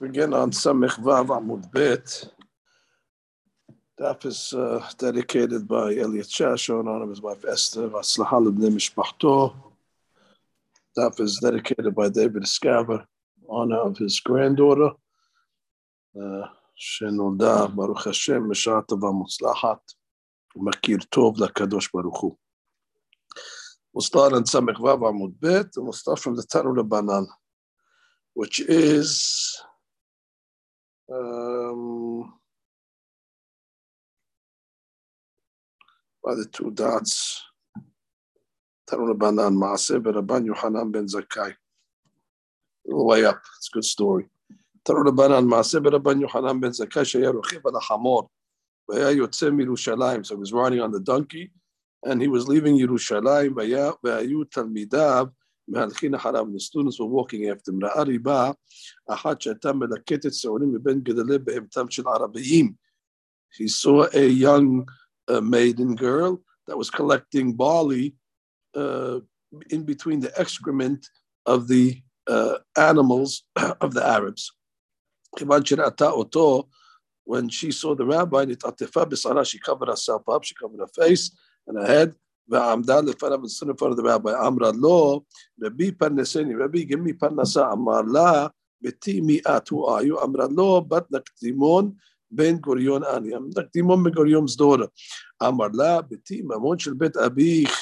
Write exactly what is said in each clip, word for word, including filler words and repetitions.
Again, on Samech Vav Amud Bet, that is uh, dedicated by Elliot Shashon in honor of his wife Esther. V'atzlacha l'bnei mishpachto. That is dedicated by David Escaver in honor of his granddaughter. Shenolda Baruch Hashem b'shah tova mutzlachat u'makir tov lakadosh Baruch Hu. We'll start on Samech Vav Amud Bet, and we'll start from the Tanu Rabbanan, which is. Um, by the two dots, Tanu Rabbanan Maaseh Rabban Yochanan ben Zakkai. All the way up, it's a good story. Tanu Rabbanan Maaseh Rabban Yochanan ben Zakkai she'aya rochev al hamor ve'aya yotzeh miYerushalayim. So he was riding on the donkey, and he was leaving Yerushalayim. Ve'ayu talmidav mehalchin acharav. The students were walking after him. Ra'a riba achat she'ayta melaketet se'olim miben gedalei behemtam shel Arabiyim. He saw a young A maiden girl that was collecting barley uh, in between the excrement of the uh, animals of the Arabs. When she saw the rabbi, she covered herself up, she covered her face and her head, and stood in front of the rabbi. Amra lo, Rabbi parneseni, Rabbi, give me parnasa. Amar la, b'ti mi'at, who are you? Amra lo, bat nakdimon Ben Gurion ani. I'm Nakdimon Ben Gurion's daughter. Amar la b'ti mamon shel bet abich.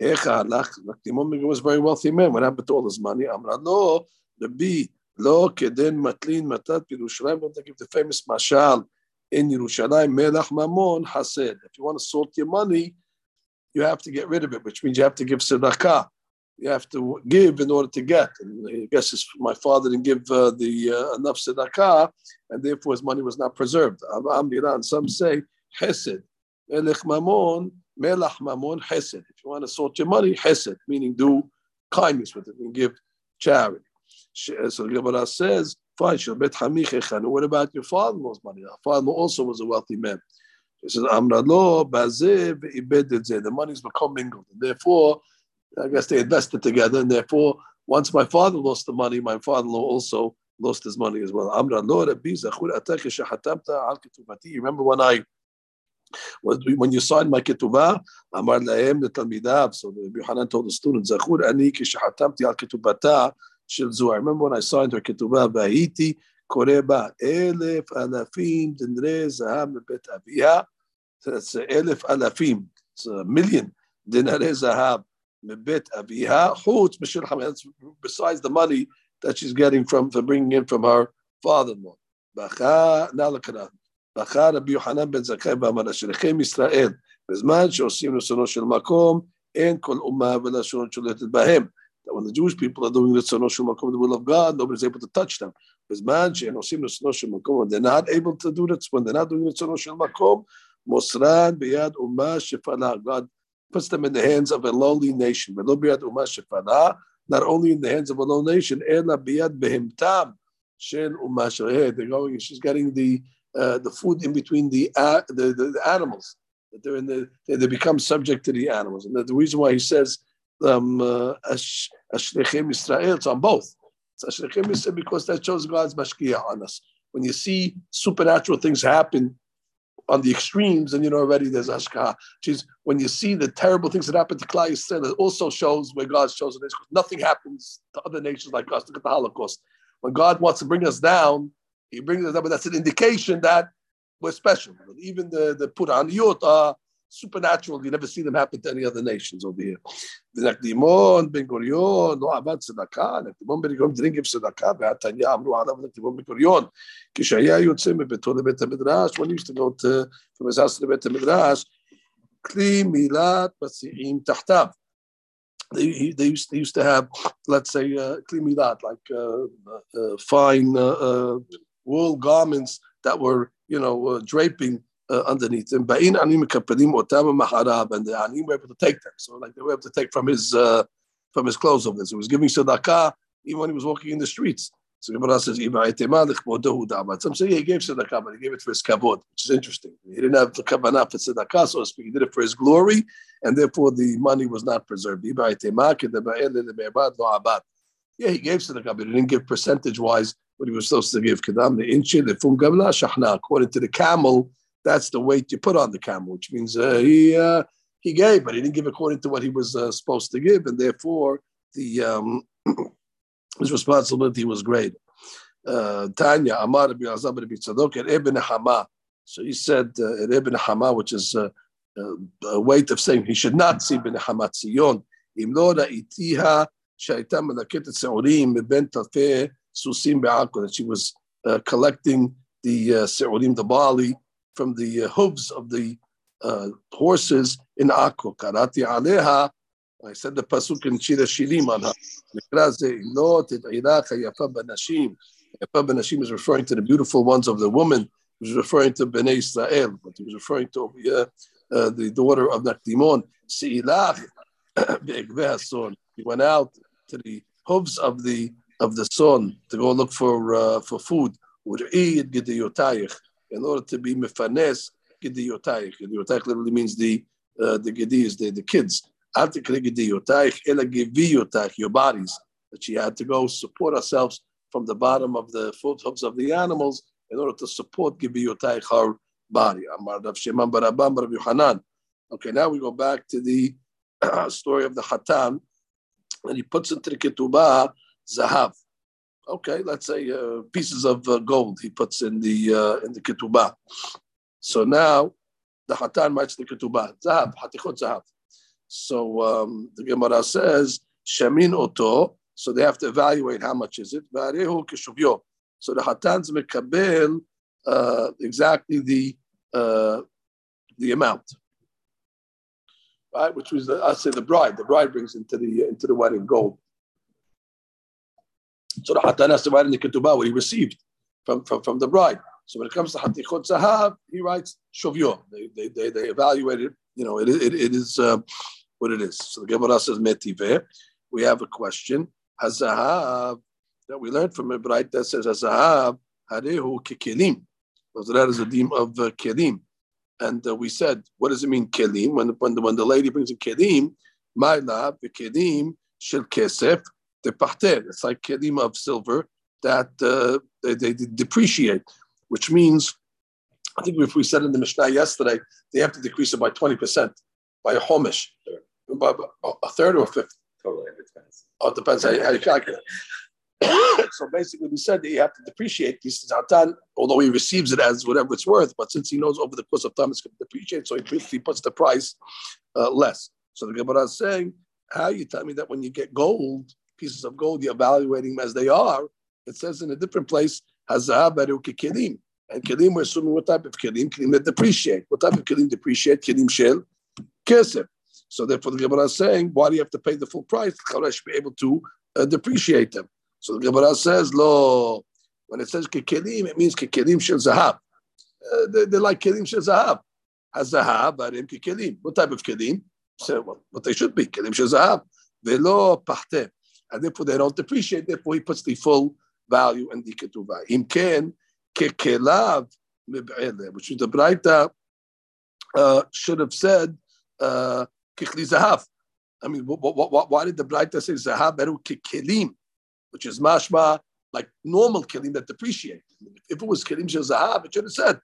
Echa halach. Nakdimon Ben Gurion was a very wealthy man. What happened to all his money? Amar lo Rabbi lo keden matlin matat b'Yerushalayim. Don't they give the famous mashal in Yerushalayim? Melach mamon hased. If you want to salt your money, you have to get rid of it, which means you have to give tzedakah. You have to give in order to get. And I guess it's, my father didn't give uh, the uh, enough tzedakah, and therefore his money was not preserved. Some say chesed. Melech mamon, melach mamon chesed. If you want to sort your money, chesed, meaning do kindness with it and give charity. So the Gemara says, fine, shel bet chamichecha. What about your father-in-law's money? Our father-in-law also was a wealthy man. He says, amra lo bazeh ve'ibed etzeh. The money's become mingled, and therefore. I guess they invested together, and therefore, once my father lost the money, my father-in-law also lost his money as well. Remember when I, when you signed my ketubah, Amar lahem letalmidav. So Rabbi Yochanan told the students, "Zachur ani kishahatamti al ketubata shel Zohar." Remember when I signed her ketubah, v'ha'iti koreba elef alafim dinrei zahab mebet aviha. That's elef alafim. It's a million dinrei zahab. Besides the money that she's getting from for bringing in from her father-in-law. That when the Jewish people are doing the will of God, nobody's able to touch them. When they're not able to do that, when they're not doing the God puts them in the hands of a lowly nation. Not only in the hands of a low nation, they're going, she's getting the uh, the food in between the uh, the, the, the animals. They're in the, they, they become subject to the animals. And the reason why he says um, uh, it's on both. It's because that shows God's mashkiach on us. When you see supernatural things happen on the extremes, and you know already there's Ashkah. She's, when you see the terrible things that happen to Klal Yisrael, it also shows where God shows it is. Nothing happens to other nations like us. Look at the Holocaust. When God wants to bring us down, He brings us down, but that's an indication that we're special. Even the, the Puraniyot are supernatural. You never see them happen to any other nations over here. Nakdimon Ben Gurion lo abad tzedakah. Nakdimon Ben Gurion didn't give tzedakah. Ve'atanya amru alav Nakdimon Ben Gurion kishaya yotzei mebeto lebet hamidrash. One used to go to from his house to the Beit Hamidrash. Kli milat masiim tahtav. They they used they used to have, let's say, kli milat, like uh, uh, fine uh, uh, wool garments that were you know uh, draping. Uh, underneath him, and the Anim were able to take them. So, like they were able to take from his uh, from his clothes of this. He was giving tzedakah even when he was walking in the streets. So the Gemara says, some say he gave tzedakah, but he gave it for his kavod, which is interesting. He didn't have the kavanah for tzedakah, so to speak. He did it for his glory, and therefore the money was not preserved. Yeah, he gave tzedakah, but he didn't give percentage-wise what he was supposed to give. According to the camel, that's the weight you put on the camel, which means uh, he uh, he gave, but he didn't give according to what he was uh, supposed to give, and therefore the um, his responsibility was greater. Tanya Amar Rabbi Elazar ben Rabbi Tzadok at Ibn Hama. So he said uh, at Ibn Hama, which is uh, uh, a weight of saying he should not see Ibn Hama Tzion. That she was uh, collecting the uh, seurim, the barley, from the uh, hooves of the uh, horses in Akko. Karati aleha. I said the pasuk in Shira Shirim on her. Yafa Banashim is referring to the beautiful ones of the woman. He was referring to Bnei Israel, but he was referring to uh, uh, the daughter of Nakdimon. He went out to the hooves of the of the son to go look for uh, for food. In order to be mefanes gediyotayich. Gediyotayich literally means the uh, the gediyos, the the kids. Your bodies. That she had to go support ourselves from the bottom of the hooves of the animals in order to support gediyotayich, her body. Okay, now we go back to the uh, story of the Hatam, and he puts into the ketubah zahav. Okay, let's say uh, pieces of uh, gold he puts in the uh, in the ketubah. So now the Hatan writes the ketubah zahav, hatichot zahav. So um, the Gemara says shamin oto. So they have to evaluate how much is it. So the Hatan's mekabel uh, exactly the uh, the amount, right? Which was the, I say the bride. The bride brings into the into the wedding gold. So the Hatan has to write in the ketubah what he received from, from, from the bride. So when it comes to hatichot zahav, he writes shovyo. They they they, they evaluate it. You know, it it, it is uh, what it is. So the Gemara says metiveh. We have a question. Hazahav that we learned from it, right? That says hazahav harehu kekelim. So that is a deem of uh, kelim. And uh, we said, what does it mean kelim? When when the, when the lady brings a kelim, my love, the kelim shel kesef. It's like kelim of silver that uh, they, they depreciate, which means, I think if we said in the Mishnah yesterday, they have to decrease it by twenty percent, by a homish, by a third or a fifth. Totally depends. Oh, it depends how you, how you calculate. So basically, we said that you have to depreciate these zatan, although he receives it as whatever it's worth, but since he knows over the course of time it's going to depreciate, so he, he puts the price uh, less. So the Gemara is saying, how you tell me that when you get gold, pieces of gold, you're evaluating them as they are? It says in a different place, Hazahav harehu kekelim. And kelim, we're assuming what type of kelim? Kelim that depreciate. What type of kelim depreciate? Kelim shel kesef. So therefore the Gemara is saying, why do you have to pay the full price? I should be able to uh, depreciate them. So the Gemara says, lo, when it says kekelim, it means kekelim shel zahav. Uh, they, they're like kelim shel zahav. Hazahav harehu kekelim. What type of kelim? So, well, what they should be, kelim shel zahav. Velo pachteh. And therefore, they don't depreciate. Therefore, he puts the full value in the ketubah. Imken kekelav meb'eleh, which is the Braita uh, should have said kechli zahav. I mean, wh- wh- wh- why did the Braita say zahav eru kekelim, which is mashma like normal kelim that depreciate? If it was kelim shel zahav, it should have said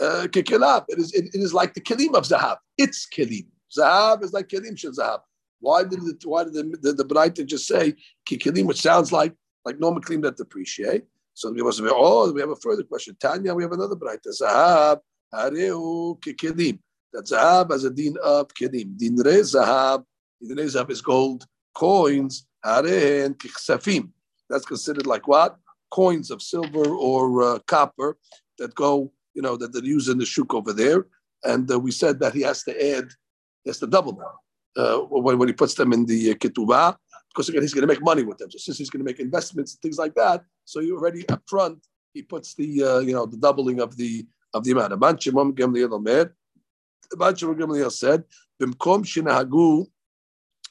uh, kekelav. It is it, it is like the kelim of zahav. It's kelim. Zahav is like kelim shel zahav. Why did the why did the the, the B'raita just say kikelim, which sounds like like normal kelim that depreciate? So we must be oh we have a further question. Tanya, we have another B'raita. Zahav harehu kikelim. That zahav has a din of kelim. Dinre zahav, dinre zahav is gold coins. Harehen kiksafim. That's considered like what? Coins of silver or uh, copper that go, you know, that they use in the shuk over there. And uh, we said that he has to add, he has to double them. Uh, when, when he puts them in the uh, ketubah, because again, he's going to make money with them. So since he's going to make investments and things like that, so you already upfront he puts the uh, you know the doubling of the of the amount. Rabban Shimon Gamliel Gamliel said, "Bimkom shinahagu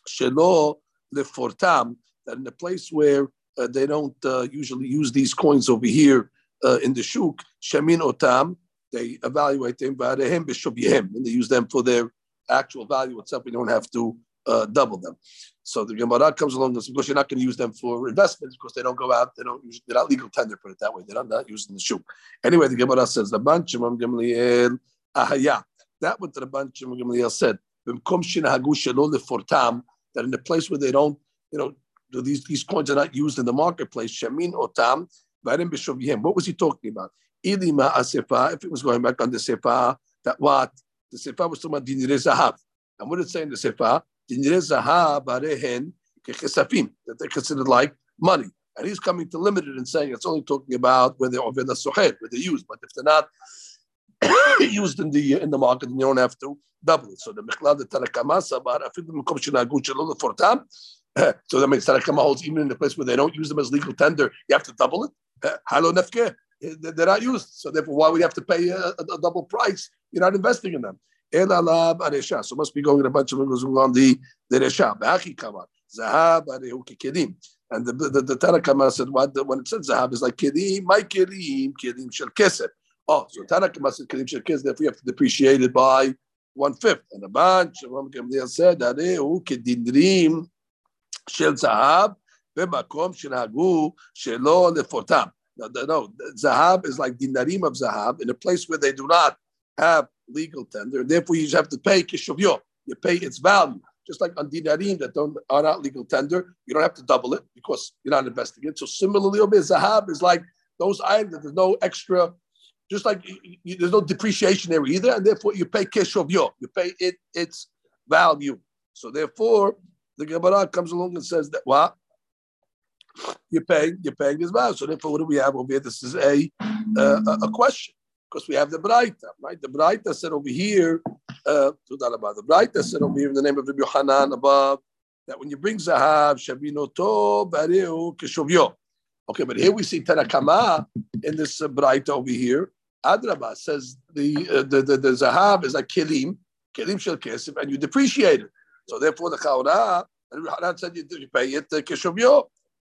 shelo lefortam." That in the place where uh, they don't uh, usually use these coins over here uh, in the shuk, shamin otam, they evaluate them by the hem b'shovyhem, and they use them for their actual value itself. We don't have to uh, double them. So the Gemara comes along and says, because you're not going to use them for investments, because they don't go out, they don't use, they're not legal tender, put it that way. They're not, not using the shoe. Anyway, the Gemara says, the Ban Shimon Gamliel ahaya. That what the Ban Shimon Gamliel said. That in the place where they don't, you know, these these coins are not used in the marketplace. Shamin otam. What was he talking about? Ilima asefa. If it was going back on the sefa, that what the sefa was talking about dinirei zahav. And what did it say in the sefa? That they're considered like money. And he's coming to limit it and saying it's only talking about where they're where they're used. But if they're not used in the in the market, and you don't have to double it. So the Michlad the Tarakama Sabar, I feel the Mikom Shinaguch Shalom for time. So that means Tarakama holds even in the place where they don't use them as legal tender, you have to double it. Halo Nefke, they're not used. So therefore, why would you have to pay a, a double price? You're not investing in them. El Alab Aresha. So must be going in a bunch of things on the the Resha. Ba'aki Kamar Zahab Arehu Kedim. And the the, the Tarakama said what when it said Zahab is like Kedim, my Kedim, Kedim Shel Kesef. Oh, so Tanakh said Kedim Shel Kesef, therefore you have to depreciate it by one fifth. And the Ban Shimon Gamliel said, Arehu Kedinrim Shel Zahab Bemakom Shenagu Shelo Lefortam. No, no, Zahab is like Dinarim of Zahab in a place where they do not have legal tender. Therefore, you just have to pay kishavyo. You pay its value, just like on dinarim that don't are not legal tender. You don't have to double it because you're not investing it. So similarly, over zahab is like those items that there's no extra, just like you, you, there's no depreciation there either, and therefore you pay kishavyo. You pay it its value. So therefore, the Gemara comes along and says that what well, you're paying, you're paying its value. So therefore, what do we have over here? This is a uh, a question. Because we have the Braita, right? The Braita said over here, uh, the Braita said over here in the name of Rabbi Yochanan above, that when you bring Zahab, Shabinoto, Bareu, Keshovyo. Okay, but here we see Tanakama in this uh, Braita over here. Adraba says the, uh, the, the, the Zahab is like Kelim, Kelim Shel Kesef, and you depreciate it. So therefore the Chaura, and Rabbi Yochanan said you, you pay it uh, Keshovyo.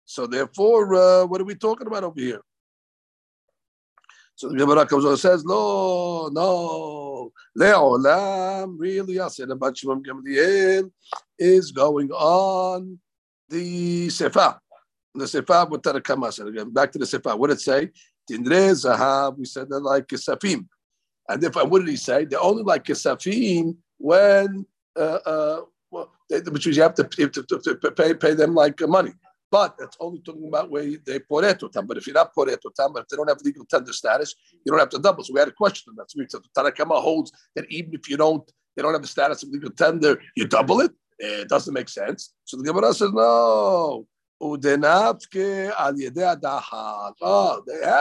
So therefore, uh, what are we talking about over here? So the Gemara comes on and says, no, no, Le'olam, really, I said, Ban Shimon Gamliel is going on the Sefa. The Sefa, what Tarakama said again, back to the Sefa. What did it say? Dinre Zahab, we said they're like Kesafim. And if I what did he say? They're only like Kesafim when, uh, uh, well, they, which means you have to, you have to, to, to pay, pay them like money. But that's only talking about where they poretotam. But if you're not poretotam, if they don't have legal tender status, you don't have to double. So we had a question on that. So we said the Tanakama holds that even if you don't, they don't have a status of legal tender, you double it. It doesn't make sense. So the Gemara says, no. Oh, they have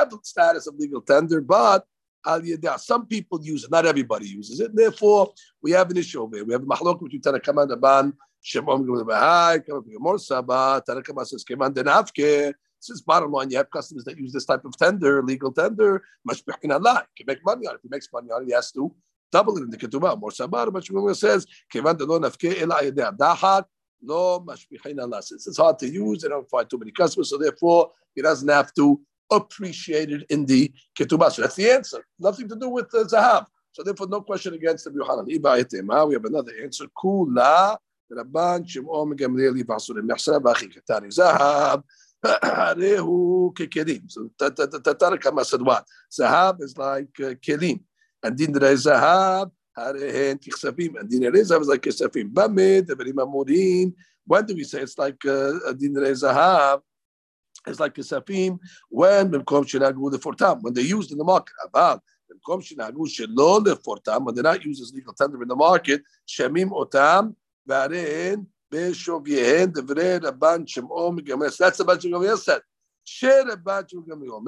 the status of legal tender, but some people use it. Not everybody uses it. Therefore, we have an issue over here. We have a mahlok between Tanakama and the Ban. Since bottom line, you have customers that use this type of tender, legal tender, you can make money on it. If he makes money on it, he has to double it in the ketubah. More sabar, Mashbichin says, since it's hard to use, they don't find too many customers, so therefore he doesn't have to appreciate it in the ketubah. So that's the answer. Nothing to do with uh, Zahab. So therefore, no question against the Yochanan. We have another answer. Kula. Rabban Shimon Gamliel Yivasurim Yachshav Achi Katani Zahab Arehu Kekelim. So Tarakama said what? Zahab is like uh, Kelim, and Dinrei Zahab Arehen Kesafim, and Dinrei Zahab is like Kesafim. Bamed Devarim Amurim. When do we say it's like uh, Dinrei Zahab? It's like Kesafim when Bimkom Shinagu Lefortam, when they used in the market. Aval Bimkom Shinagu Shelo Lefortam, when they're not used as legal tender in the market. Shemim Otam. That's the bunch of Gamliel said. Share a bunch of Gamliel.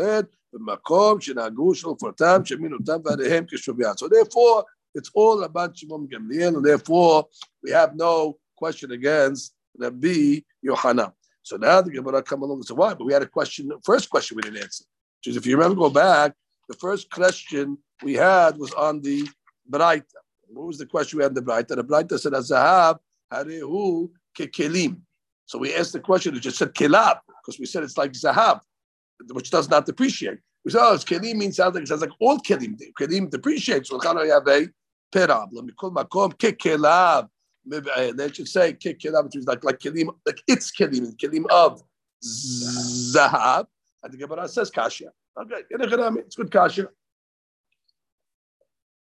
So therefore, it's all a bunch of Gamliel, and therefore we have no question against Rabbi Yochanan. So now the Gemara come along and say, why? But we had a question, first question we didn't answer. Which is if you remember, go back, the first question we had was on the Braita. What was the question we had in the Braita? The Braita said, Zahab Harehu Kekelim. So we asked the question, it just said Kelab, because we said it's like Zahab, which does not depreciate. We said, oh, it's Kelim means sounds like, sounds like all Kelim. Kelim depreciates. So we have a problem. We call Makom Kekelab. maybe uh, they should say kelim, which is like like kelim, like it's kelim, kelim of zahab. And the Gemara says kasha. Okay, it's good kasha.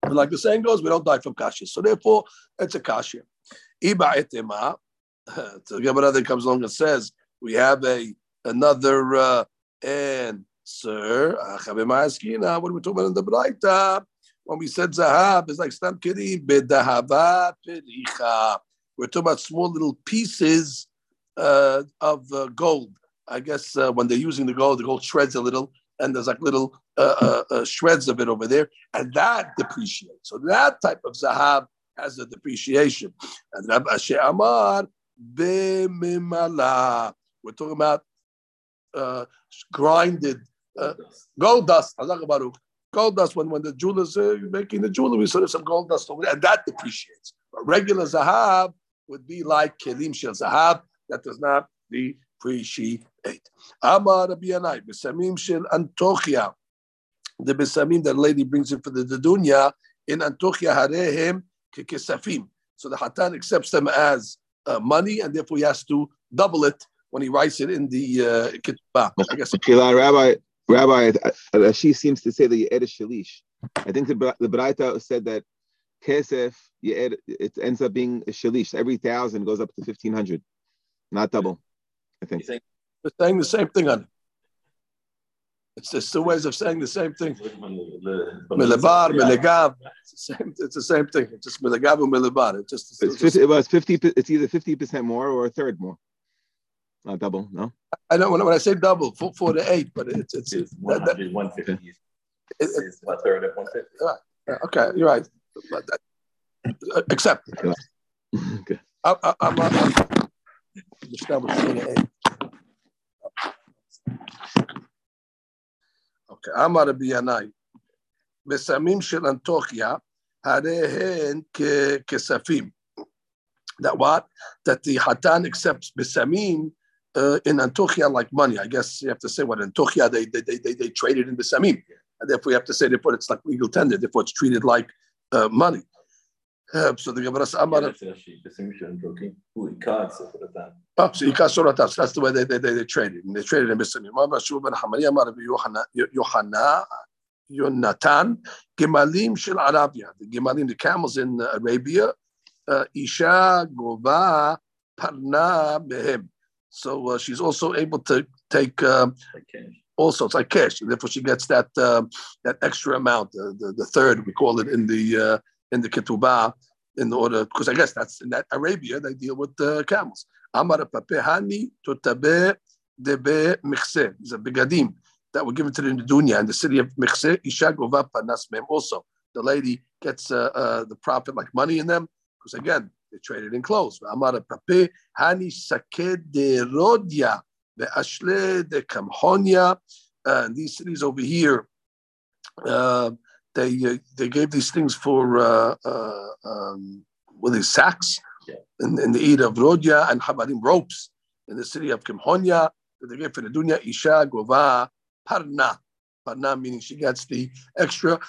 And like the saying goes, we don't die from kasha, so therefore it's a kasha. Iba etema. The Gemara then comes along and says we have a another uh, and sir. What are we talking about in the Braita? When we said zahab, it's like stam kirim bedahava pericha. We're talking about small little pieces uh, of uh, gold. I guess uh, when they're using the gold, the gold shreds a little, and there's like little uh, uh, uh, shreds of it over there, and that depreciates. So that type of zahab has a depreciation. And Rab Asher Amar b'mimala. We're talking about uh, grinded uh, gold dust. Hazak Baruch. Gold dust, when, when the jewelers are making the jewelry, so there's some gold dust over there, and that depreciates. But regular zahab would be like kelim shel zahab, that does not depreciate. Amar Rabbi Yanai, besamim shel Antochia, the besamim that lady brings in for the dunya, in Antochia harehem kekesafim. So the hatan accepts them as uh, money, and therefore he has to double it when he writes it in the uh, kitbah. I guess. Rabbi. Rabbi, Rashi seems to say that Ye'ed Shalish. I think the, the Baraita said that Kesef, Ye'ed, it ends up being a Shalish. Every thousand goes up to fifteen hundred, not double, I think. They're saying the same thing on it. It's just two ways of saying the same thing. Melebar, Melegab. It's the same, it's the same thing. It's just Melegab and Melebar. It's just, it's just, it was fifty. It's either fifty percent more or a third more. Not double, no? I know when I say double, four, four to eight, but it's it's, it's one hundred, that, one fifty. It, it's, it's one third of one fifty. Right. Okay, you're right. But that, except. Okay. I, I, I'm not. Okay, I'm out of Biyanai. Mesamim shel Antochia, harehen kesafim. That what? That the hatan accepts mesamim. Uh, in Antochia, like money, I guess you have to say what in Antochia they they they they, they traded in Bissamim, and therefore you have to say therefore it's like legal tender, therefore it's treated like uh, money. Uh, so the Gemara says, "Amar." So that's the way they they they, they traded, and they traded in Bissamim. Amar Shmuel ben Hamariya, Amar Yohana, Yonatan, Gemalim shel Arabia, the Gemalim, the camels in Arabia, Isha Gova Parna behem. So uh, she's also able to take um, also it's like cash, and therefore she gets that um, that extra amount, uh, the the third we call it in the uh, in the ketubah, in order because I guess that's in that Arabia they deal with uh, camels. Amar papehani totabe debe mikse, the begadim that were given to the dunya in the city of Mikse. Isha gova panas mem, also the lady gets uh, uh, the profit like money in them, because again, they traded in clothes. Amara pape hani saked de rodia the ashle de kamhonia. And these cities over here, uh, they uh, they gave these things for uh, uh, um, well, these sacks in, in the eid of Rodia and Habarim ropes in the city of Kamhonia that they gave for the dunya. Isha gova parna, parna meaning she gets the extra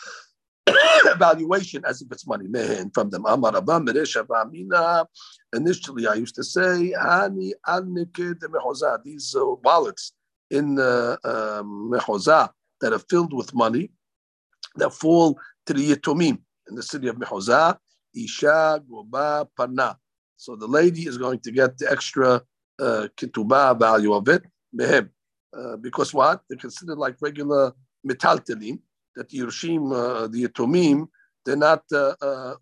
evaluation as if it's money. Mehen from them. Amar Abba Meresha Bamina. Initially, I used to say, "Hani al niked mehoza." These uh, wallets in uh, uh, mehoza that are filled with money that fall to the yetomim in the city of mehoza. Isha goba pana. So the lady is going to get the extra uh, ketubah value of it. Mehem, uh, because what they're considered like regular metaltelim. That the Yershim, uh, the Yetomim, they're not, uh, uh,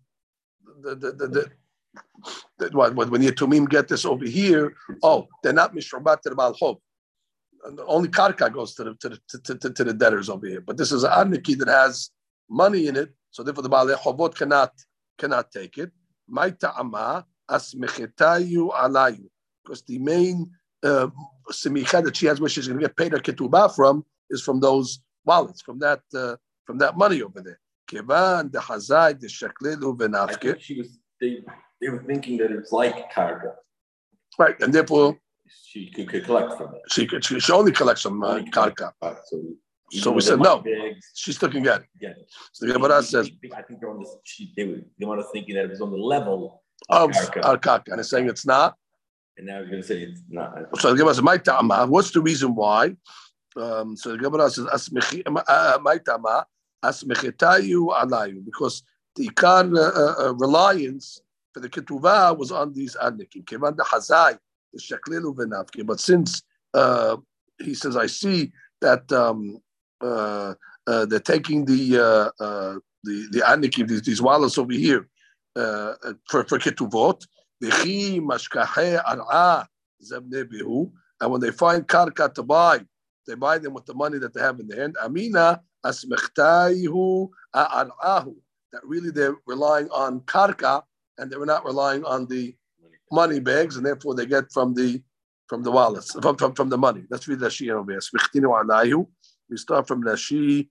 the, the, the, the, the, when the Yetomim get this over here, oh, they're not Mishrabat to the Baal Hob. Only Karka goes to the, to, the, to, to, to the debtors over here. But this is an Arniki that has money in it, so therefore the Baal Hobot cannot, cannot take it. Because the main uh, Semicha that she has, where she's going to get paid her Ketubah from, is from those wallets, from that uh, from that money over there. Kevan the Hazai the Shaklelu Benafke. She was they, they were thinking that it's like karga, right? And therefore she could, could collect from it. She could. She, she only collects from uh, karga. Right, so, so we said no. Bags, she's looking at it. Yeah. So the Gemara says, I think they're on this. She, they were they were thinking that it was on the level of Al-Kaka. And it's saying it's not. And now you're going to say it's not. So the Gemara says, my ta'ama, what's the reason why? Um, so the Gemara says, my ta'ama, asmechetayu alayu. Because the Ikar uh, uh, reliance for the Ketuvah was on these Adnikim. Kevan da hazai, the shaklilu venavke. But since uh, he says, I see that um, uh, uh, they're taking the uh, uh, the the Adnikim, these, these wallahs over here, uh, for, for Ketuvot, V'chi mashkahe ar'a zebne bihu, and when they find karka to buy, they buy them with the money that they have in their hand. Amina asmechtayihu a'ar'ahu. That really they're relying on karka, and they were not relying on the money bags, and therefore they get from the from the wallets, from from, from the money. That's really the Shia over here. We start from the Shia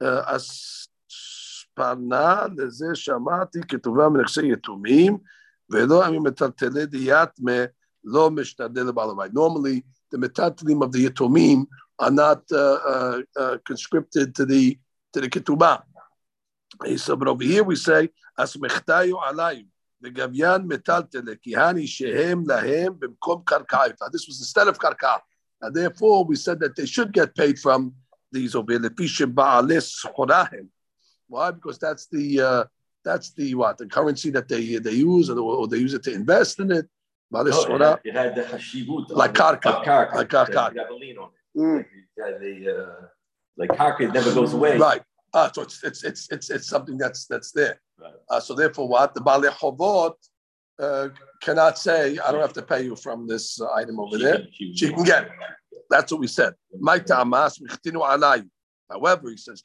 Aspana leze shamati ketuvah menachsei yetumim. Normally, the metatlim of the Yetomim are not uh, uh, uh, conscripted to the to the ketubah. So, but over here we say asmechtayu alayu the gavyan metatele kihani shehem lahem b'mkom karka. This was instead of karka, and therefore we said that they should get paid from these over here. Why? Because that's the uh, That's the what the currency that they they use, or they use it to invest in it. But it's oh, it, it had the hashivut, like karka, karka, like karka. You have a lien on it. Mm. Like, the, uh, like karka, it never goes away. Right. Ah, so it's it's it's it's, it's something that's that's there. Right. Uh, so therefore, what the balei chovot uh, cannot say, I don't have to pay you from this uh, item over she there. Can, she, she can get it. That's what we said. However, he says,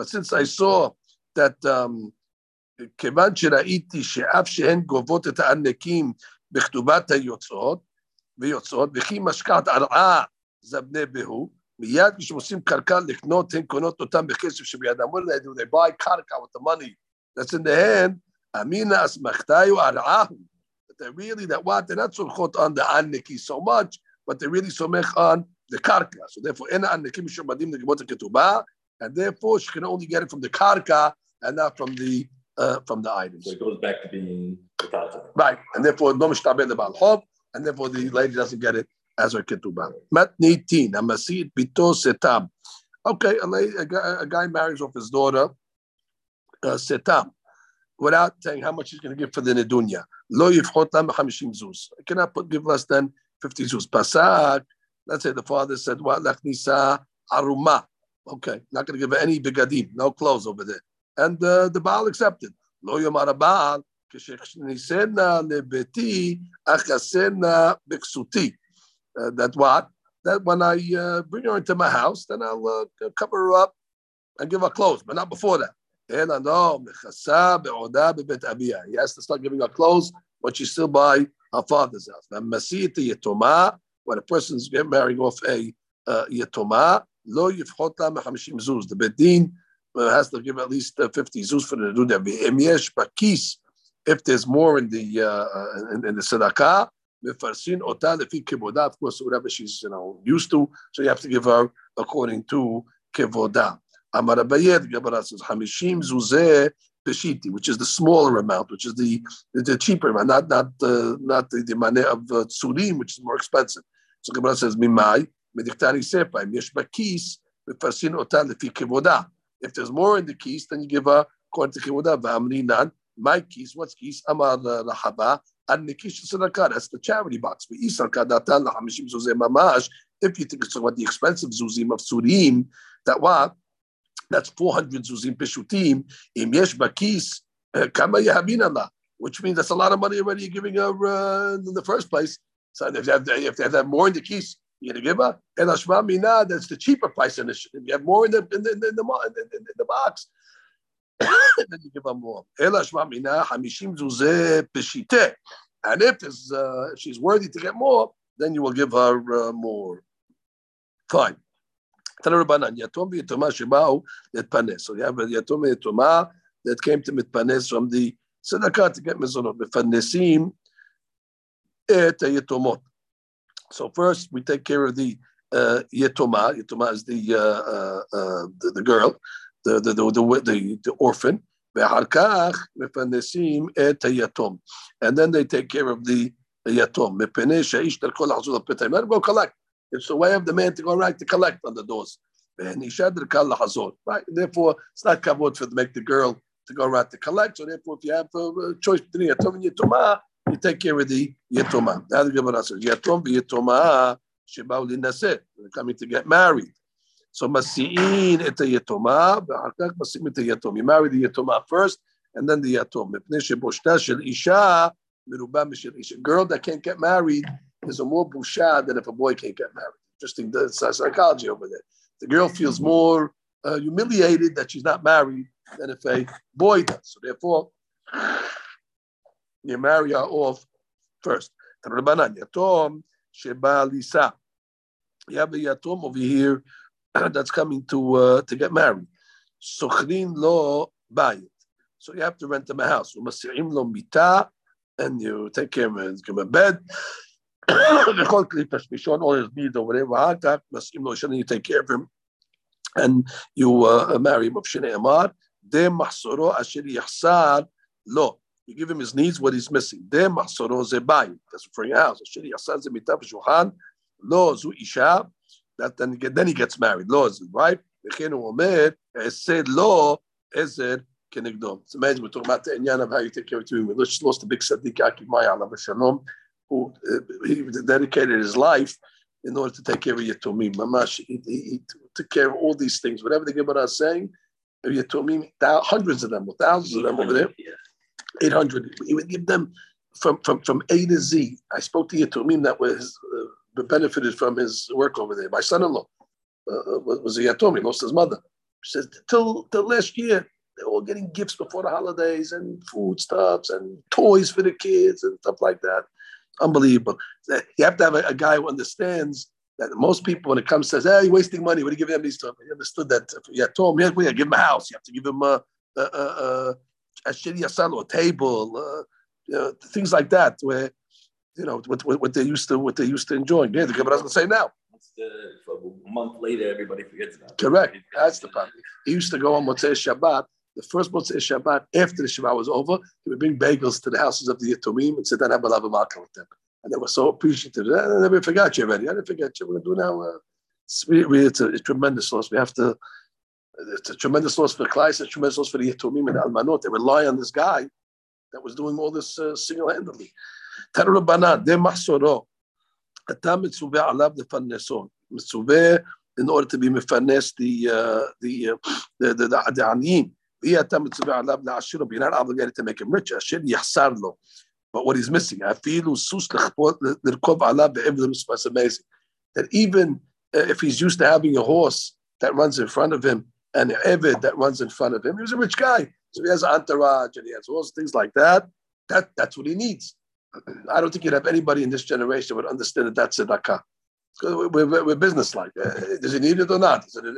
but since I saw that kevan sheraiti she'af shehen govot et ha'anekim b'chtubat hayotzot v'yotzot v'chi mashkat ar'a zabne behu miyad kishmosim karka liknot hen konot otam b'chesef shebiyadam. What do they do? They buy karka with the money that's in the hand. Amina asmachtayu ar'ahu. But they really that what they're not solchot on the aneki so much, but they really somech on the karka. So therefore, ena anekim shomadim negivot ketubah. And therefore, she can only get it from the karka and not from the uh, from the items. So it goes back to being right. And therefore, no mishtabel ba'al hob. And therefore, the lady doesn't get it as her ketubah. Matnitin amasid bito setam. Okay, a, lady, a, guy, a guy marries off his daughter uh, setam without saying how much he's going to give for the nedunya. Lo yifchot lam hamishim zuz. I cannot put, give less than fifty zuz. Pasad. Let's say the father said, "Wa lachnisa aruma." Okay, not going to give her any bigadim, no clothes over there. And uh, the Baal accepted. Lo yomar Baal, k'shechnisena lebeti, achasena b'ksuti. That what? That when I uh, bring her into my house, then I'll uh, cover her up and give her clothes, but not before that. Ela no, mechasa be'oda be'bet abiyah. He has to start giving her clothes, but she's still by her father's house. Masiyati yetomah, when a person's marrying off a uh, yetomah, Lo yifchot la mechamishim zuz. The bedin has to give at least uh, fifty zuz for the nedunya. V'emyesh bakis. If there's more in the uh, in, in the tzedakah, mefarsin otah lefi kevodah. Of course, whatever she's you know used to, so you have to give her according to kevodah. Amar Abaye, the Gemara says hamishim zuzeh peshiti, which is the smaller amount, which is the the, the cheaper amount, not not uh, not the, the maneh of uh, tzulim, which is more expensive. So Gemara says mimai. If there's more in the keys, then you give her according to kevodah. My keys, what's keys? Amar lahaba and nikish tzedakah. That's the charity box. If you think it's about the expensive zuzim of surim, that what? That's four hundred zuzim peshutim. Im yesh bakis kama yahabinala, which means that's a lot of money already you're giving her uh, in the first place. So if they have, if they have more in the keys. You going to give her? And Ashma Mina, that's the cheaper price. And you have more in the in the in the, in the, in the box, then you give her more. El Ashma Mina, Hamishim Zuzeh Peshite. And if it's, uh, she's worthy to get more, then you will give her uh, more. Fine. So you have a Yatom Yatoma that came to Mitpanes from the Tzedakah to get Mizonot. Mefanesim et Yatomot. So first, we take care of the uh, yetoma. Yetoma is the, uh, uh, uh, the the girl, the the the the, the, the orphan. And then they take care of the yatom. Go collect. It's the way of the man to go right to collect on the doors. Right? Therefore, it's not kavod for to make the girl to go right to collect. So therefore, if you have a choice between yatom and yatomah, you take care of the yatomah. Now the Gemara says, yatom v'yatomah shebahu linaseh. They're coming to get married. So masi'in et yatomah, v'harkach masi'in et yatom. You marry the yatomah first, and then the yatom. Mepnei sheboshta shel isha merubah mishel isha. Girl that can't get married is a more busha than if a boy can't get married. Interesting psychology over there. The girl feels more uh, humiliated that she's not married than if a boy does. So therefore, you marry her off first. Rabbanan yatom sheba lisa. You have a yatom over here that's coming to uh, to get married. Sochrin lo bayit. So you have to rent them a house. Umasirim lo mita, and you take care of him and give him a bed. All his needs over there. Masirim lo shani, you take care of him, and you uh, marry him. Shene amar de mahsoro asher yachsar lo. You give him his needs, what he's missing. De mahsoro ze bayit. That's for your house. Asher yachsar ze mita v'shuhan lo zu isha. That then he, get, then he gets married. Law is right. It's amazing we're talking about the inyan of how you take care of two women. Let's just lost the big Sadiq Akiv Maya Alav Shalom, who uh, he dedicated his life in order to take care of Yatomim. Mamash, he, he, he took care of all these things. Whatever the Gemara is saying, Yatomim, hundreds of them, or thousands of them over there, eight hundred. He would give them from from from A to Z. I spoke to Yatomim that was. Uh, benefited from his work over there. My son-in-law uh, was, was a yatom. He lost his mother. She says, till, till last year, they were all getting gifts before the holidays and foodstuffs and toys for the kids and stuff like that. Unbelievable. You have to have a, a guy who understands that most people, when it comes, says, hey, you're wasting money. What do you give them these stuff? He understood that for yatom, yeah, yeah, give him a house. You have to give him a, a, a, a, a, a table, uh, you know, things like that, where you know what, what what they used to what they used to enjoy. Yeah, the Gemara's gonna say now. It's the, a month later, everybody forgets about it. Correct. That's the problem. He used to go on Motzei Shabbat. The first Motzei Shabbat after the Shabbat was over, he would bring bagels to the houses of the Yatomim and sit down and have a lava matzah with them. And they were so appreciative. I never forgot you already. I didn't forget you. We're gonna do now. Uh, it's, we, it's, a, it's a tremendous loss. We have to. It's a tremendous loss for Klais. A tremendous loss for the Yatomim and Almanot. They rely on this guy that was doing all this uh, single-handedly. Taru Rabbanan, de mahsoro. Atam mitzuveh alav lefarneson. Mitzuveh in order to be mefarnes the uh, the, uh, the the the the aniyin. Atam mitzuveh alav le'ashiro. You're not obligated to make him rich. Asher yachsar lo. But what he's missing, afilu sus l'rkov alav be'evdim. It's amazing that even uh, if he's used to having a horse that runs in front of him and an eved that runs in front of him, he was a rich guy, so he has an entourage and he has all things like that. That that's what he needs. I don't think you'd have anybody in this generation would understand that that's tzedakah. We're, we're, we're business-like. Does he need it or not? Is it a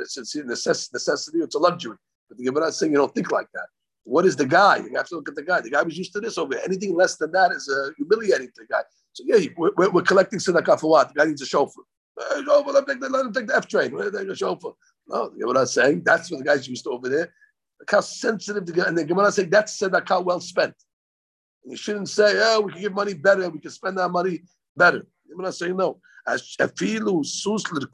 necessity or it's a luxury? But the Gemara is saying you don't think like that. What is the guy? You have to look at the guy. The guy was used to this over here. Anything less than that is uh, humiliating to the guy. So yeah, we're, we're collecting tzedakah for what? The guy needs a chauffeur. Uh, oh, well, let, him take, let him take the F train. Let him take the chauffeur. No, the Gemara is saying that's what the guy's used to over there. Look how sensitive the guy. And the Gemara is saying that's tzedakah well spent. You shouldn't say, oh, we can give money better, we can spend our money better. You're not saying no. There was ani sus spent the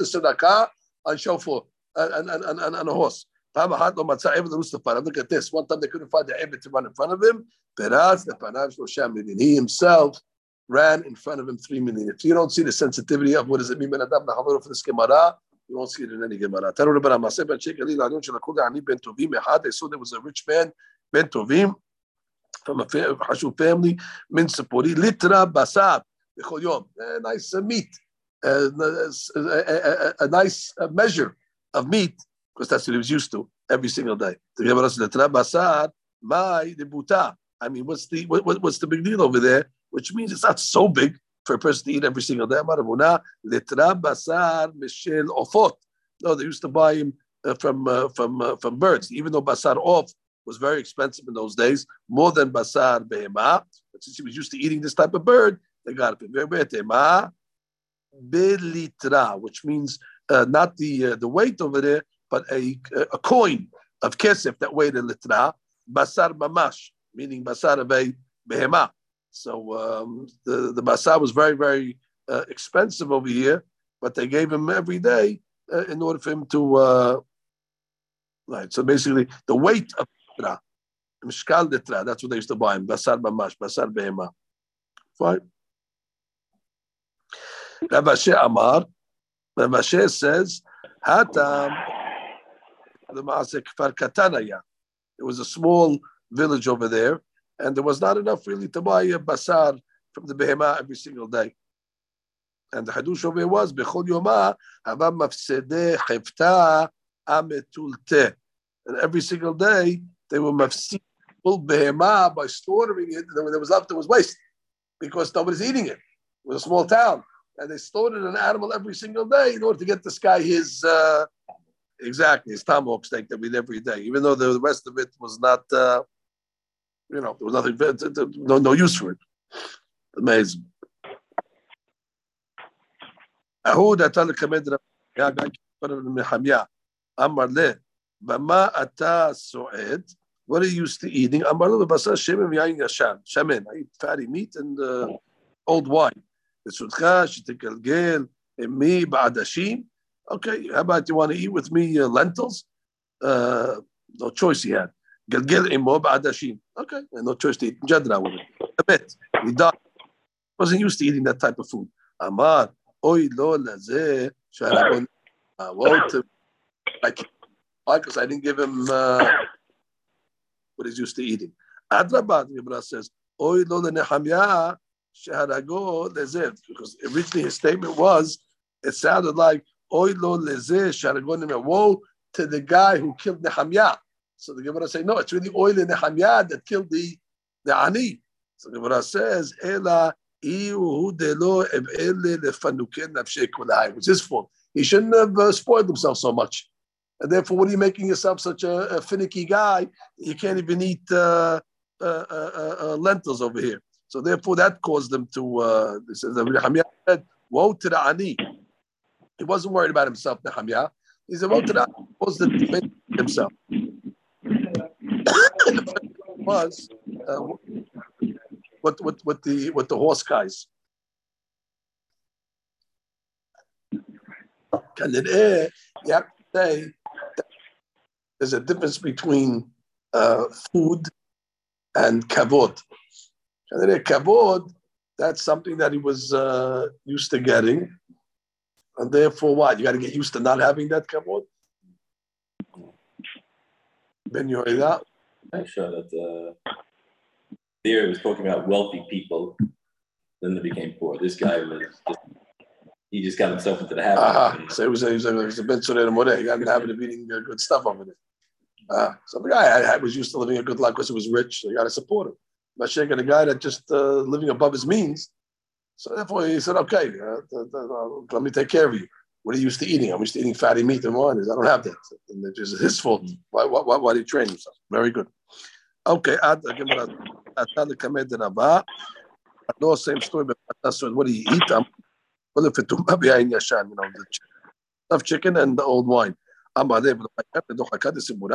tzedakah on shofar and and and on a horse. Look at this. One time they couldn't find the eved to run in front of him. He himself ran in front of him three million. If you don't see the sensitivity of what does it mean, for this Gemara, you won't see it in any Gemara. So there was a rich man, Ben Tovim, from a Hashu family, Min Sapori, Litra Basab, a nice meat, a, a, a, a nice measure of meat, because that's what he was used to every single day. I mean, what's the what, what's the big deal over there? Which means it's not so big for a person to eat every single day. No, they used to buy him uh, from uh, from uh, from birds, even though basar of was very expensive in those days, more than basar behema. But since he was used to eating this type of bird, they got it. belitra, which means uh, not the uh, the weight over there, but a a coin of kesef that weighed a litra, basar mamash, meaning basar of a behema. So um, the the basar was very very uh, expensive over here, but they gave him every day uh, in order for him to. Uh, right. So basically, the weight of litra, mishkal litra. That's what they used to buy him. Basar mamash, basar behema. Fine. Rabbi Asher Amar, Rabbi Asher says, Hatam, the Maaseh Kfar Katanaya. It was a small village over there, and there was not enough really to buy a basar from the behemah every single day. And the hadush over here was Bechol Yoma Hava Mafsede Chevta Ametulte, and every single day they were mafsid full behemah by slaughtering it. And when there was left, there was waste because nobody's eating it. It was a small town. And they slaughtered an animal every single day in order to get this guy his, uh, exactly, his tomahawk steak that we eat every day, even though the rest of it was not, uh, you know, there was nothing, no, no use for it. Amazing. What are you used to eating? Shamin. I eat fatty meat and uh, old wine. Okay, how about you want to eat with me uh, lentils? Uh, no choice he had. Okay, no choice to eat. A bit. He died. Wasn't used to eating that type of food. Amar, oy lo laze sharabon. Like, because I didn't give him uh, what he's used to eating. Adrabat, Yibra says, oy lo lenechamya. Because originally his statement was, it sounded like, oy lo lezeh sharagon nimeh, woe to the guy who killed Nehemiah. So the Gemara say, no, it's really oy le Nehemiah that killed the, the Ani. So the Gemara says, Ela ihu delo eb'ele lefanuken nafshei kol ha'ayim. It was his fault. He shouldn't have uh, spoiled himself so much. And therefore, what are you making yourself such a, a finicky guy? You can't even eat uh, uh, uh, uh, lentils over here. So therefore, that caused them to. Uh, this is Nehemiah said, "Woe to the ani." He wasn't worried about himself, Nehemiah. He said, "Woe to the ani." Caused them to defend himself. was uh, what what what the what the horse guys. Can it air? You have to say that there's a difference between uh, food and kavod. And then kavod, that's something that he was uh, used to getting. And therefore, what? You got to get used to not having that kavod? Ben Yoreida? I'm sure that uh, there he was talking about wealthy people, then they became poor. This guy was, just, he just got himself into the habit. Uh-huh. So it was a, it was a, it was a Ben Yoreida More. He got into the habit of eating uh, good stuff over there. Uh, so the guy I, I was used to living a good life because he was rich, so you got to support him. Mashiach and a guy that just uh, living above his means. So therefore he said, okay, uh, uh, let me take care of you. What are you used to eating? I'm used to eating fatty meat and wine. I don't have that. And it's just his fault. Why, why, why did he train himself? Very good. Okay. No, same story, but what do you eat? You know, the stuffed chicken and the old wine. You don't care about the sibud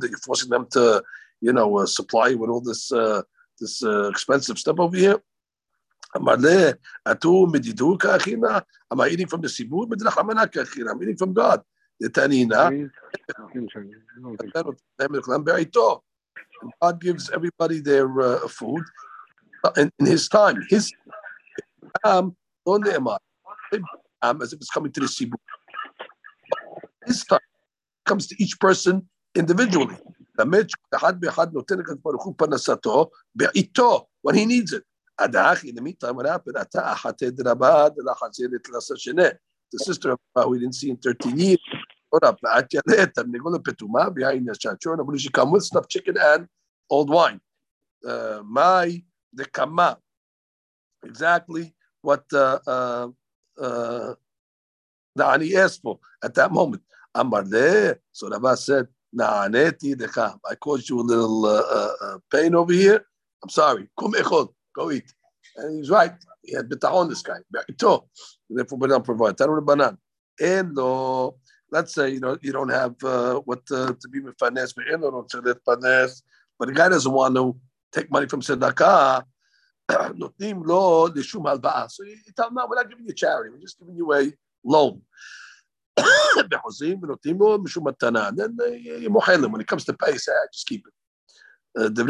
that you're forcing them to, you know, uh, supply with all this uh, this uh, expensive stuff over here. Am I eating from the sibud? I'm eating from God. God gives everybody their uh, food in, in His time. His time, as if it's coming to the sibud. This time comes to each person individually. When he needs it. In the meantime, what happened? The sister of who we didn't see in thirteen years showed up. She came with stuffed chicken and old wine. My the kama. Exactly what uh, uh, uh, the ani asked for at that moment. Amar le, so Rabbah said, "Naaneti decham. I caused you a little uh, uh, pain over here. I'm sorry. Kum echol, go eat." And he's right. He had bitachon, this guy. Therefore, we're not provided. And uh, let's say you know you don't have uh, what uh, to be with finance, but the guy doesn't want to take money from tzedakah. So you tell him, no, we're not giving you charity. We're just giving you a loan. Then when it comes to pay, say, just keep it. Strange.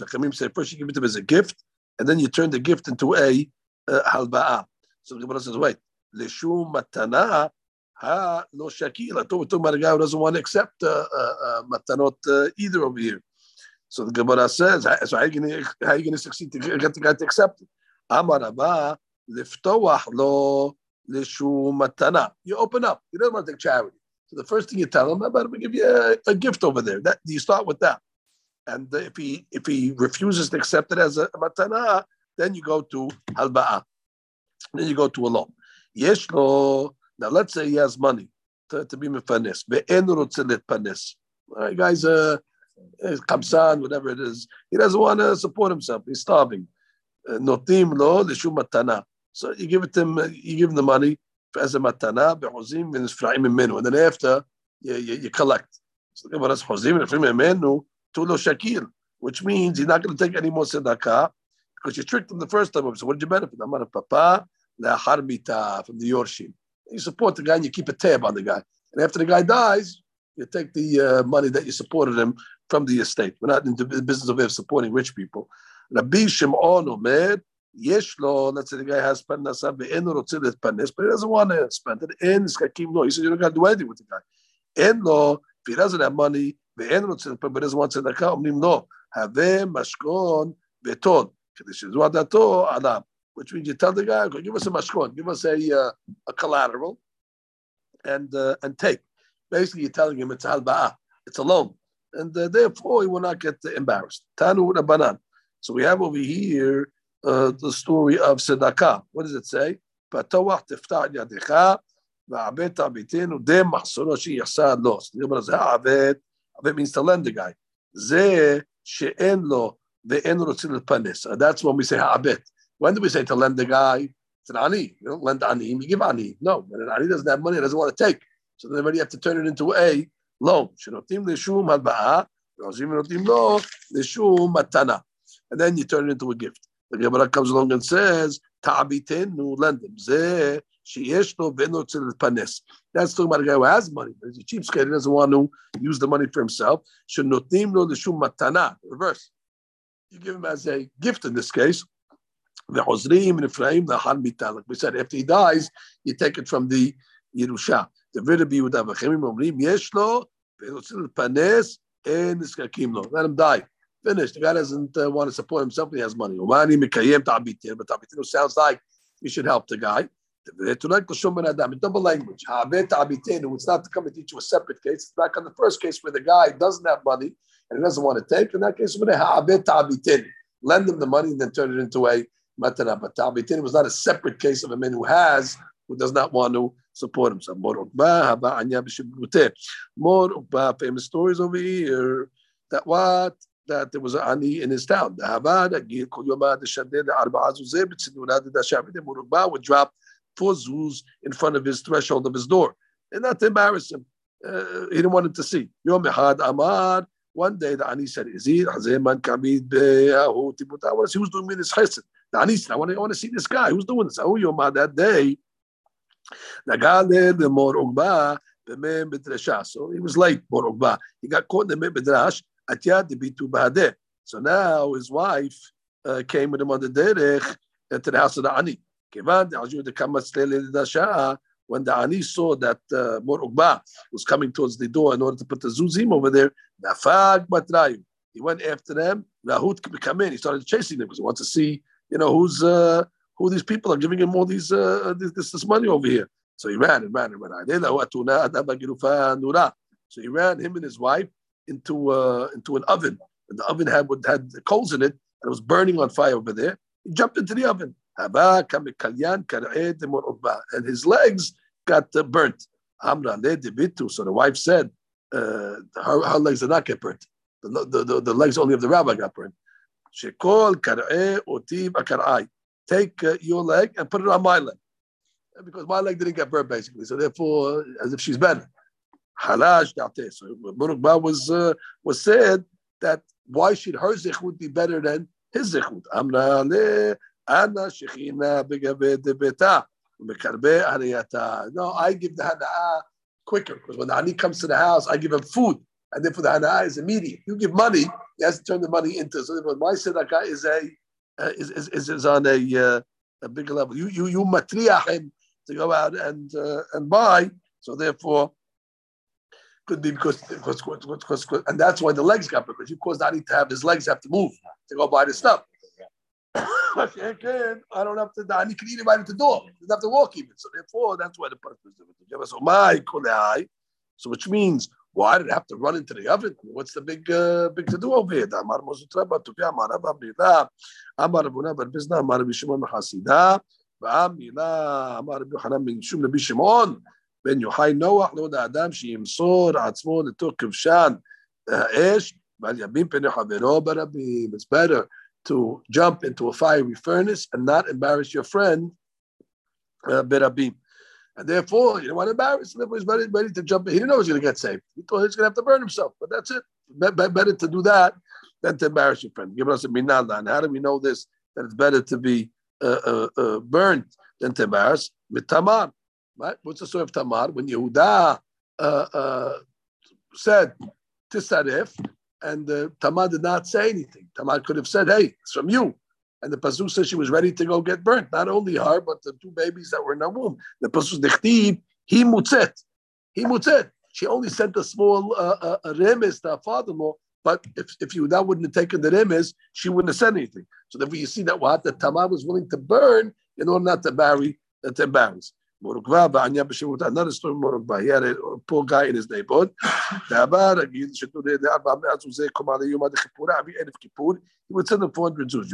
Chachamim say, first you give it to him as a gift, and then you turn the gift into a halba'ah. So the Gemara says, wait. Lishum matana ha lo shakil. I told you about a guy who doesn't want to accept uh, uh, matanot uh, either over here. So the Gemara says, so how are you going to succeed to get the guy to accept it? Amar Rabba liftowah lo lishum matana. You open up. You don't want to take charity. So the first thing you tell him, I'm about to give you a, a gift over there. That you start with that. And if he if he refuses to accept it as a matana, then you go to halba'ah. Then you go to a loan. Yes, no. Now let's say he has money to, to be mefanes. Be'en rotzelet panes. All right, guys, uh, kamsan, whatever it is, he doesn't want to support himself. He's starving. Notim lo lishum matana. So you give it him. You give him the money as a matana. Be'hozim v'nifraim imenu. And then after you, you, you collect. So the Gemara says hozim v'nifraim imenu to lo shakil, which means he's not going to take any more tzedakah because you tricked him the first time. So what did you benefit? I'm not a papa. La harbita from the Yorshim. You support the guy and you keep a tab on the guy. And after the guy dies, you take the uh, money that you supported him from the estate. We're not in the business of supporting rich people. Rabbi Shimon Omer, Yeshlo, let's say the guy has panasa, but he doesn't want to spend it. And this guy came, no, he said, you're not going to do anything with the guy. And no, if he doesn't have money, but doesn't want to send no. Have mashkon, beton. Which means you tell the guy, okay, give us a mashkon, give us a uh, a collateral, and uh, and take. Basically, you're telling him it's halba'ah, it's a loan, and uh, therefore he will not get uh, embarrassed. Tanu Rabbanan. So we have over here uh, the story of tzedakah. What does it say? Aved means to lend the guy. Ze she'en lo ve'en rotzil panes. That's when we say ha'abet. When do we say to lend the guy? It's an ani. You don't lend ani, you give ani. No, when an ani doesn't have money, he doesn't want to take. So then already have to turn it into a loan. And then you turn it into a gift. The Gemara comes along and says, ta'abitenu, lend him. That's talking about a guy who has money, but he's a cheapskate. He doesn't want to use the money for himself. Reverse. You give him as a gift in this case. Like we said, after he dies, you take it from the Yerusha. The Virabi would have a chemim omrim, yeshlo, ve'rotzil panes, and niskakim lo. Let him die. Finish. The guy doesn't uh, want to support himself, he has money. Umani mikayem ta'abitir, but ta'abitir sounds like you should help the guy. In double language. It's not to come and teach you a separate case. It's back on the first case where the guy doesn't have money and he doesn't want to take. In that case, lend him the money and then turn it into a matana. But ta'abitin was not a separate case of a man who has, who does not want to support himself. More famous stories over here that what? That there was an ani in his town. Would drop four zuz in front of his threshold of his door. And not to embarrass him. Uh, he didn't want him to see. Yom Ehad Amar. One day the ani said, "Is he Hazeman Kabid Be'ahu Tibuta?" He was doing me this chesed. The ani said, "I want to, I want to see this guy. Who's doing this?" Oh, Yoma that day. Nagale the Mor Ugba the Mem B'Drasha. So he was late. Mor Ugba. He got caught in the Mem B'Drash Atiyad Bitu Bahadeh. So now his wife uh, came with him on the derech uh, to the house of the ani. Kevan the Ajud the Kamatz Lele Dasha. When the ani saw that uh, Mor Ugba was coming towards the door in order to put the zuzim over there, nafag batrayu. He went after them. Rahut could come in. He started chasing them because he wants to see, you know, who's uh, who these people are giving him all these uh, this this money over here. So he ran and ran and ran. So he ran him and his wife into uh, into an oven. And the oven had had coals in it and it was burning on fire over there. He jumped into the oven. And his legs got uh, burnt. So the wife said, uh, her, her legs did not get burnt. The, the, the, the legs only of the rabbi got burnt. She called kar'eh utiv akar'ai. Take uh, your leg and put it on my leg, because my leg didn't get burnt, basically. So therefore, as if she's better. Halash da'ateh. So Murukba was uh, was said that why should her zichud be better than his zichud? Amna le ana shechina begaved debeta mekarbe hariyata. No, I give the hana'ah quicker, because when the ani comes to the house, I give him food, and therefore the hana'ah is immediate. You give money, he has to turn the money into. So therefore, my tzedakah is a Uh, is, is is on a uh, a bigger level. You you you matriach him to go out and uh, and buy. So therefore, could be because, because, because, because and that's why the legs got because you caused Ani to have his legs have to move to go buy the stuff. I don't have to. Ani can eat him right at the door. He doesn't have to walk even. So therefore, that's why the person is doing. So my kolei. So which means. Well, I didn't have to run into the oven. What's the big uh, big to do over here? It's better to jump into a fiery furnace and not embarrass your friend, uh, Berabim. And therefore, you don't want to embarrass him. He's ready, ready to jump in. He didn't know he was going to get saved. He thought he was going to have to burn himself. But that's it. Be- be- better to do that than to embarrass your friend. Give us a minala. And how do we know this? That it's better to be uh, uh, uh, burned than to embarrass. With Tamar. Right? What's the story of Tamar? When Yehuda uh, uh, said, Tisaref, and uh, Tamar did not say anything. Tamar could have said, hey, it's from you. And the pasuk says she was ready to go get burnt. Not only her, but the two babies that were in her womb. The pasuk dichtib he mutzet, he mutzet. She only sent a small uh, a remes to her father-in-law. But if if Yehuda wouldn't have taken the remes, she wouldn't have said anything. So therefore, you see that what that Tamar was willing to burn in order not to bury, uh, to embarrass. Another story. Morukva, he had a poor guy in his neighborhood. He would send him four hundred Jews.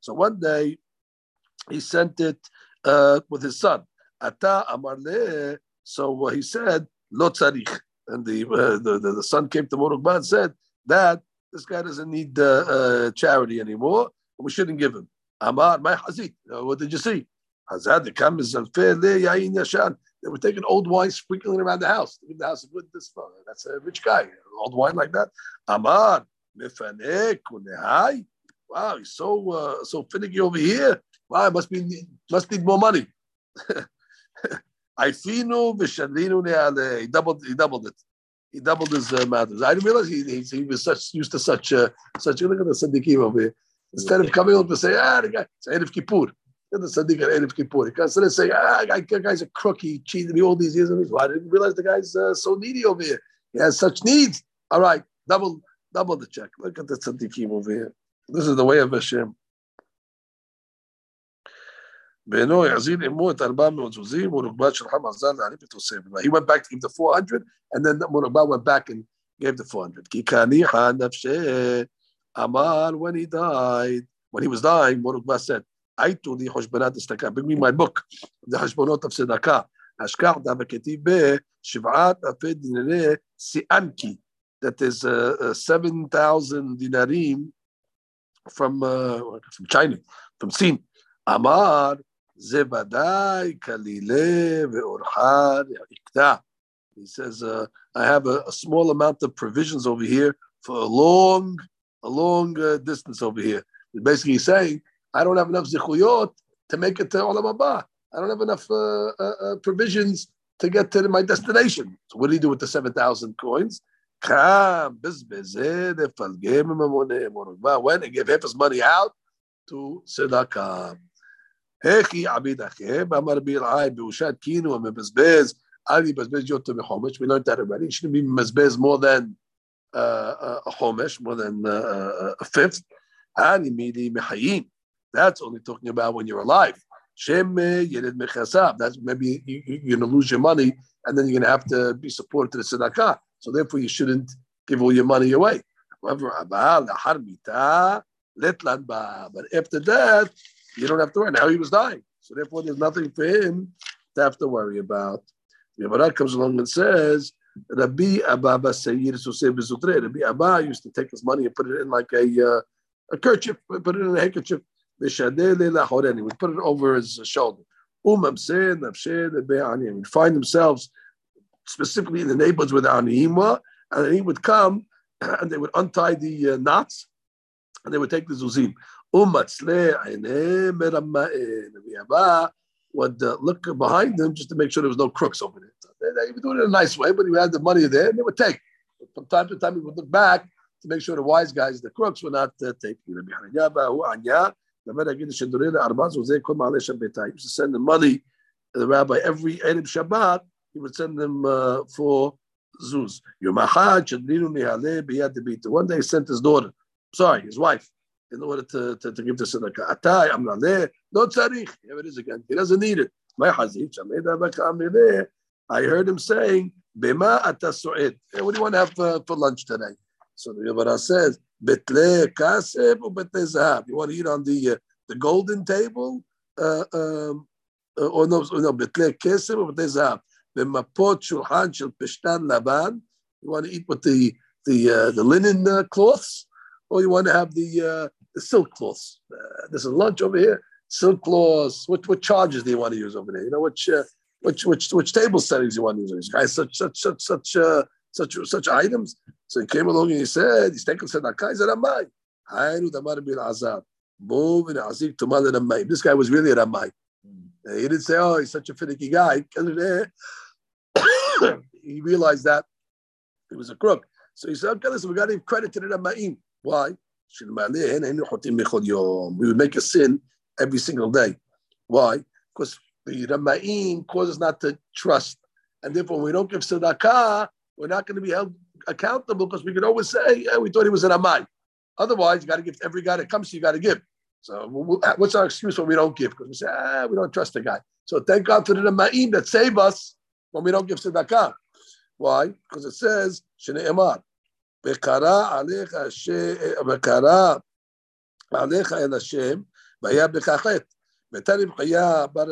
So one day, he sent it uh, with his son. So he said, Lo tzarich. And the, uh, the, the, the son came to Morukva and said, Dad, this guy doesn't need uh, uh, charity anymore. We shouldn't give him. Amar, my hazit. What did you see? Hazad, the kamis al fair le yain yashan. They were taking old wine, sprinkling around the house. The house with this fellow. That's a rich guy. Old wine like that. Amar, mefanek unehai. Wow, he's so uh, so finicky over here. Wow, must be must need more money. I fino v'shalinu neale. He doubled. He doubled it. He doubled his uh, matters. I didn't realize he, he he was such used to such uh, such. Look at the Siddiqim over here. Instead of coming up and say, ah, the guy, it's Erev Kippur. The Sadiq at Erev Kippur. Instead of saying, ah, the guy's a crook, he cheated me all these years. Well, I didn't realize the guy's uh, so needy over here. He has such needs. All right, double double the check. Look at the Sadiqim over here. This is the way of Hashem. He went back to give the four hundred, and then Murabba went back and gave the four hundred. Amar, when he died, when he was dying, Morukba said, I told the Hoshbanat Istaka, bring me my book, the Hoshbanat of Sedaka, Ashkar Davaketibe, Shivat Afed Dinare, Sianki, that is uh, uh, seven thousand dinarim from, uh, from China, from Sin. Amar, Zebadai, Kalile, Veorhar, Ikta. He says, uh, I have a, a small amount of provisions over here for a long a long uh, distance over here. Basically he's saying, I don't have enough zichuyot to make it to Olam Haba. I don't have enough uh, uh, provisions to get to my destination. So what did he do with the seven thousand coins? Went and gave half his money out to Sedaka. We learned that already. It shouldn't be mezbez more than Uh, a homesh, more than uh, a fifth. That's only talking about when you're alive. That's maybe you, you're going to lose your money and then you're going to have to be supported to the tzedakah. So therefore you shouldn't give all your money away. However, but after that, you don't have to worry. Now he was dying. So therefore there's nothing for him to have to worry about. The Gemara comes along and says, Rabbi Abba Basayir Suseh Bezutre. Rabbi Abba used to take his money and put it in like a uh, a kerchief, put it in a handkerchief. He would put it over his shoulder. He would find themselves specifically in the neighborhoods where the Aniyim were, and then he would come and they would untie the uh, knots and they would take the Zuzim. Would uh, look behind them just to make sure there was no crooks over there. So they, they would do it in a nice way, but he had the money there and they would take. From time to time, he would look back to make sure the wise guys, the crooks, were not uh, taking. He used to send them money to the rabbi every Erev Shabbat. He would send them uh, for zuz. One day he sent his daughter, sorry, his wife, in order to, to, to give the tzedakah. No tzarich. Here it is again. He doesn't need it. I heard him saying, Bema ata su'ed. Hey, what do you want to have for, for lunch today? So the Gemara says, Betle kaseb or betle zahav. You want to eat on the uh, the golden table? Uh, um, uh, or no, no, betle kaseb or betle zahav. B'mapot shulhan shel peshtan laban. You want to eat with the the uh, the linen uh, cloths? Or you want to have the, uh, the silk cloths. Uh, there's a lunch over here. Silk cloths. What what charges do you want to use over there? You know which uh, which which which table settings you want to use? Guys, such such such such uh, such such items. So he came along and he said, he's taking tzedakah. He said, Ramai. This guy was really a Ramai. Mm-hmm. He didn't say, oh, he's such a finicky guy. He realized that he was a crook. So he said, okay, listen, we got to give credit to the Ramaim. Why? We would make a sin every single day. Why? Because the Ramaim causes us not to trust. And therefore, when we don't give tzedakah, we're not going to be held accountable because we could always say, yeah, we thought he was a Ramai. Otherwise, you got to give to every guy that comes to you, you got to give. So we'll, what's our excuse when we don't give? Because we say, ah, we don't trust the guy. So thank God for the Ramaim that save us when we don't give tzedakah. Why? Because it says, Shne'emar. Bekara alecha bekara alecha el Hashem vaya bekachet v'tanim chaya bar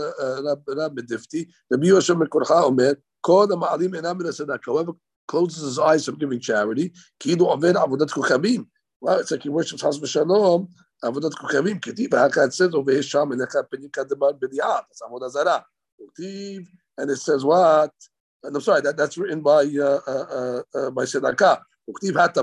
rab bedifti Rabbi Yosef Mekorcha Omer kol ha'ma'alim enam min hasadaka. Whoever closes his eyes from giving charity kidu over avodat kochavim. Wow, it's like he worships Chas v'Shalom avodat kochavim. Ketiv ha'kat says over his sham encha penik kademar b'di'at. That's avodah zara. Ketiv, and it says what? And I'm sorry, that, that's written by uh, uh, uh, by Sedaka. So it calls the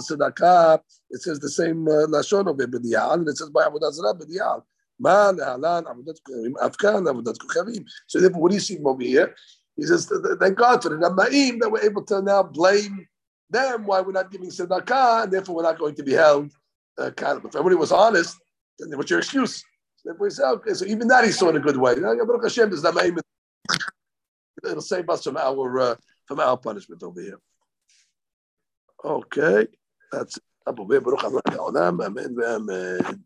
tzedakah. It says the same lashon of b'di'al, and it says by avodat zara b'di'al. Ma lehalan avodat kuchavim afkan avodat kuchavim. So therefore, what do you see over here? He says, thank God for the Ramaim that we're able to now blame them why we're not giving tzedakah, and therefore we're not going to be held accountable. Uh, if everybody was honest, then what's your excuse? So therefore, he said, okay. So even that he saw in a good way. Baruch Hashem, there's Ramaim. It'll save us from our uh, from our punishment over here. Okay, that's it.